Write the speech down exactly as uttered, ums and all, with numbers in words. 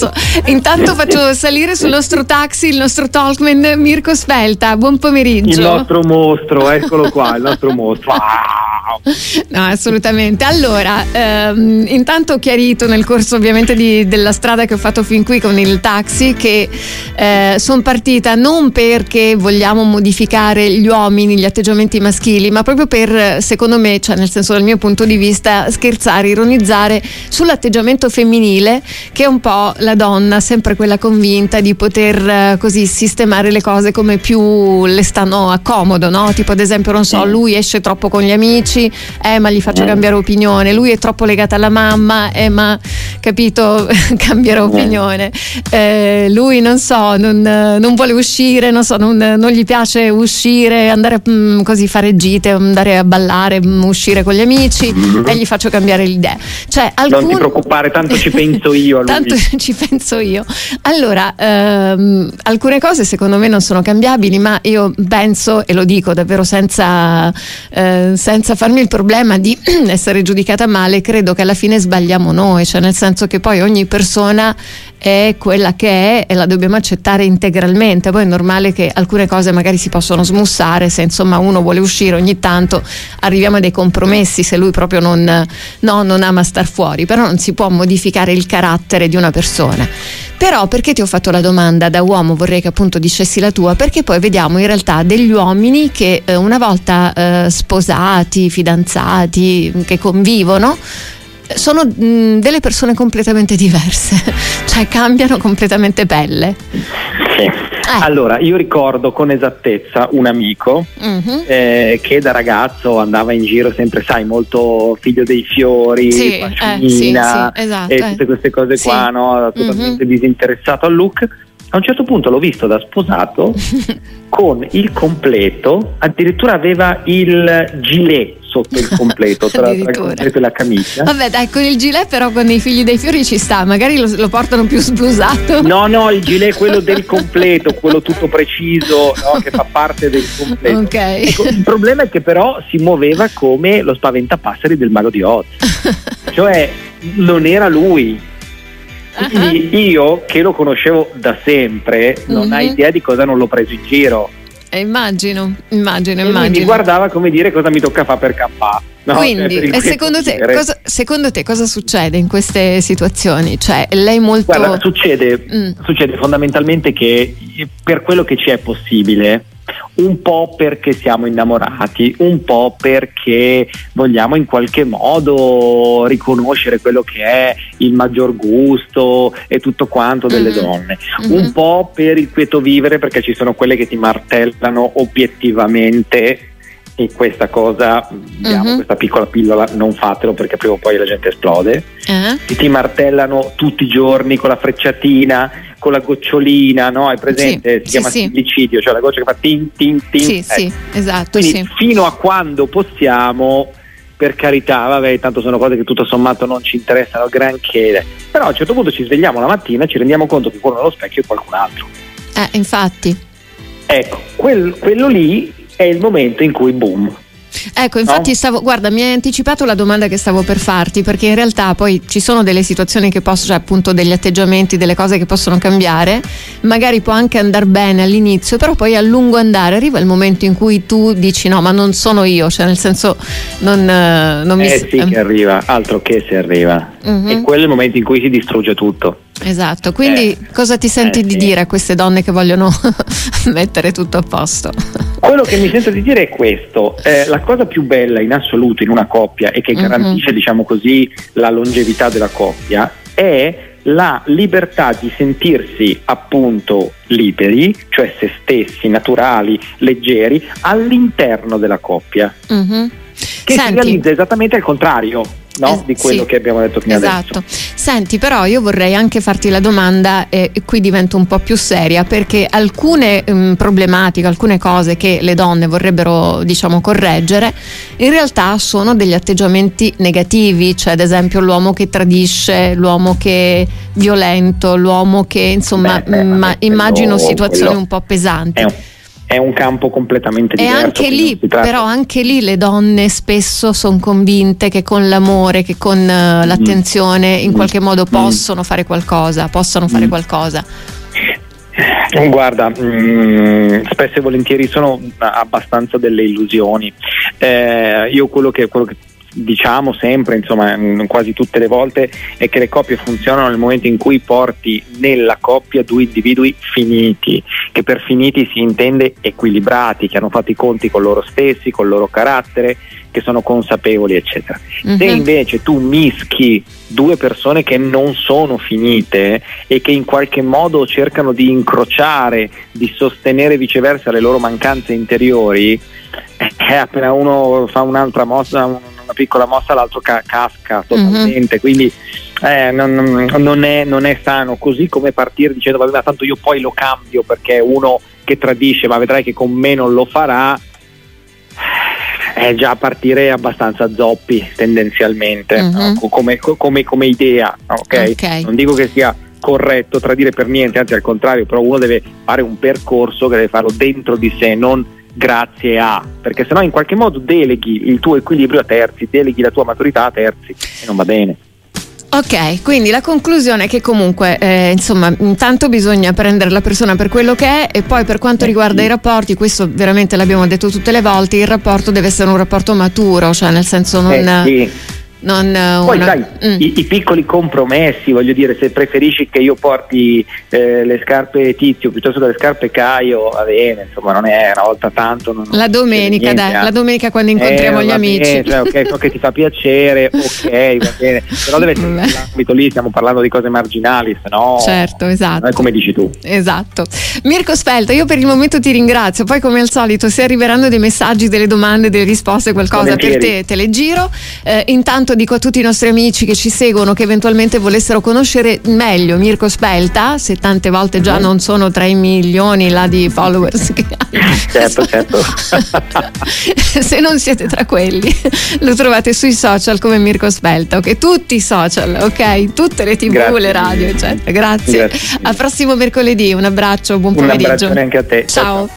scherzo. Intanto faccio salire sul nostro taxi il nostro talkman Mirko Spelta. Buon pomeriggio. Il nostro mostro, eccolo qua, il nostro mostro. No, assolutamente. Allora, ehm, intanto ho chiarito nel corso ovviamente di, della strada che ho fatto fin qui con il taxi che eh, sono partita non perché vogliamo modificare gli uomini, gli atteggiamenti maschili, ma proprio per, secondo me, cioè nel senso dal mio punto di vista, scherzare, ironizzare sull'atteggiamento femminile, che è un po' la donna, sempre quella convinta di poter eh, così sistemare le cose come più le stanno a comodo, no? Tipo, ad esempio, non so, lui esce troppo con gli amici, eh ma gli faccio cambiare opinione, lui è troppo legato alla mamma, eh ma capito cambierò opinione, eh, lui non so non, non vuole uscire, non so non, non gli piace uscire, andare mh, così fare gite, andare a ballare, mh, uscire con gli amici, mm-hmm. e gli faccio cambiare l'idea, cioè alcun... non ti preoccupare, tanto ci penso io a lui. Tanto ci penso io. Allora ehm, alcune cose secondo me non sono cambiabili, ma io penso, e lo dico davvero senza eh, senza far il problema di essere giudicata male, credo che alla fine sbagliamo noi, cioè nel senso che poi ogni persona è quella che è e la dobbiamo accettare integralmente. Poi è normale che alcune cose magari si possono smussare, se insomma uno vuole uscire ogni tanto arriviamo a dei compromessi, se lui proprio non, no, non ama star fuori, però non si può modificare il carattere di una persona. Però perché ti ho fatto la domanda da uomo, vorrei che appunto dicessi la tua, perché poi vediamo in realtà degli uomini che eh, una volta eh, sposati, fidanzati, che convivono, sono mh, delle persone completamente diverse, cioè cambiano completamente pelle. Sì. Eh. Allora, io ricordo con esattezza un amico mm-hmm. eh, che da ragazzo andava in giro sempre, sai, molto figlio dei fiori, sì, pascina, eh, sì, sì, esatto, e tutte queste cose sì. qua, no? Totalmente mm-hmm. disinteressato al look. A un certo punto l'ho visto da sposato con il completo, addirittura aveva il gilet sotto il completo, tra il completo e la camicia. Vabbè dai, con il gilet però con i figli dei fiori ci sta, magari lo, lo portano più sblusato. No no, il gilet è quello del completo, quello tutto preciso, no, che fa parte del completo. Okay. Ecco, il problema è che però si muoveva come lo spaventapasseri del Mago di Oz, cioè non era lui. Quindi io che lo conoscevo da sempre non mm-hmm. hai idea di cosa non l'ho preso in giro. Eh, immagino, immagino, e immagino. Mi guardava come dire cosa mi tocca fare per cappà. No, quindi cioè per secondo te cosa, secondo te cosa succede in queste situazioni? Cioè lei molto Guarda, succede, mm. succede fondamentalmente che per quello che ci è possibile, un po' perché siamo innamorati, un po' perché vogliamo in qualche modo riconoscere quello che è il maggior gusto e tutto quanto delle mm-hmm. donne, mm-hmm. un po' per il quieto vivere, perché ci sono quelle che ti martellano obiettivamente e questa cosa, diamo mm-hmm. questa piccola pillola, non fatelo perché prima o poi la gente esplode, uh-huh. che ti martellano tutti i giorni con la frecciatina, con la gocciolina, no? È presente? Sì, si chiama stillicidio, sì, cioè la goccia che fa tin tin tin. Sì, eh. sì, esatto. Quindi sì. fino a quando possiamo, per carità, vabbè, tanto sono cose che tutto sommato non ci interessano granché, però a un certo punto ci svegliamo la mattina e ci rendiamo conto che uno allo specchio è qualcun altro. Eh, infatti. Ecco, quel, quello lì è il momento in cui boom. Ecco, infatti stavo, guarda, mi hai anticipato la domanda che stavo per farti, perché in realtà poi ci sono delle situazioni che possono, cioè appunto degli atteggiamenti, delle cose che possono cambiare, magari può anche andar bene all'inizio, però poi a lungo andare arriva il momento in cui tu dici no, ma non sono io, cioè nel senso non, non mi... Eh sì che arriva, altro che se arriva, mm-hmm. e quello è il momento in cui si distrugge tutto. Esatto, quindi eh, cosa ti senti eh, di sì. dire a queste donne che vogliono mettere tutto a posto? Quello che mi sento di dire è questo, eh, la cosa più bella in assoluto in una coppia e che garantisce mm-hmm. diciamo così la longevità della coppia è la libertà di sentirsi appunto liberi, cioè se stessi, naturali, leggeri all'interno della coppia, mm-hmm. che Senti. si realizza esattamente al contrario, no? di quello sì, che abbiamo detto fino esatto. adesso. Senti, però io vorrei anche farti la domanda e eh, qui divento un po' più seria, perché alcune mh, problematiche, alcune cose che le donne vorrebbero diciamo correggere in realtà sono degli atteggiamenti negativi, cioè ad esempio l'uomo che tradisce, l'uomo che è violento, l'uomo che insomma beh, beh, ma, beh, immagino quello, situazioni un po' pesanti. È un, è un campo completamente diverso. E anche lì, però anche lì le donne spesso sono convinte che con l'amore, che con uh, l'attenzione in mm. qualche modo possono mm. fare qualcosa, possono mm. fare qualcosa. Guarda, mh, spesso e volentieri sono abbastanza delle illusioni. Eh, io quello che, quello che diciamo sempre, insomma, mh, quasi tutte le volte, è che le coppie funzionano nel momento in cui porti nella coppia due individui finiti, che per finiti si intende equilibrati, che hanno fatto i conti con loro stessi, con il loro carattere, che sono consapevoli, eccetera. Uh-huh. Se invece tu mischi due persone che non sono finite e che in qualche modo cercano di incrociare, di sostenere viceversa le loro mancanze interiori, eh, appena uno fa un'altra mossa, una piccola mossa, l'altro ca- casca totalmente. Uh-huh. Quindi eh, non, non, è, non è sano, così come partire dicendo vabbè, ma tanto io poi lo cambio perché uno che tradisce ma vedrai che con me non lo farà, è già a partire abbastanza zoppi tendenzialmente, mm-hmm. no? come, come, come idea, okay? ok? Non dico che sia corretto tradire per niente, anzi al contrario, però uno deve fare un percorso che deve farlo dentro di sé, non grazie a, perché sennò in qualche modo deleghi il tuo equilibrio a terzi, deleghi la tua maturità a terzi e non va bene. Ok, quindi la conclusione è che comunque eh, insomma intanto bisogna prendere la persona per quello che è, e poi per quanto riguarda i rapporti, questo veramente l'abbiamo detto tutte le volte, il rapporto deve essere un rapporto maturo, cioè nel senso non... Eh sì. Non poi una... sai, mm. i, i piccoli compromessi, voglio dire, se preferisci che io porti eh, le scarpe Tizio piuttosto che le scarpe Caio, va bene, insomma, non è una volta tanto, non la domenica, dai, la domenica quando incontriamo eh, gli amici, bene, cioè, ok, so che ti fa piacere, ok, va bene, però deve essere nell'ambito lì, stiamo parlando di cose marginali, se no certo, esatto, non è come dici tu. Esatto. Mirko Spelta, io per il momento ti ringrazio, poi come al solito se arriveranno dei messaggi, delle domande, delle risposte, qualcosa per te te le giro. Eh, intanto dico a tutti i nostri amici che ci seguono che eventualmente volessero conoscere meglio Mirko Spelta, se tante volte già non sono tra i milioni là di followers che hanno. Certo, certo. Se non siete tra quelli, lo trovate sui social come Mirko Spelta, ok? Tutti i social, ok? Tutte le tv, grazie, le radio, eccetera. Grazie. Grazie. Al prossimo mercoledì, un abbraccio, buon pomeriggio. Un abbraccio anche a te. Ciao. Ciao.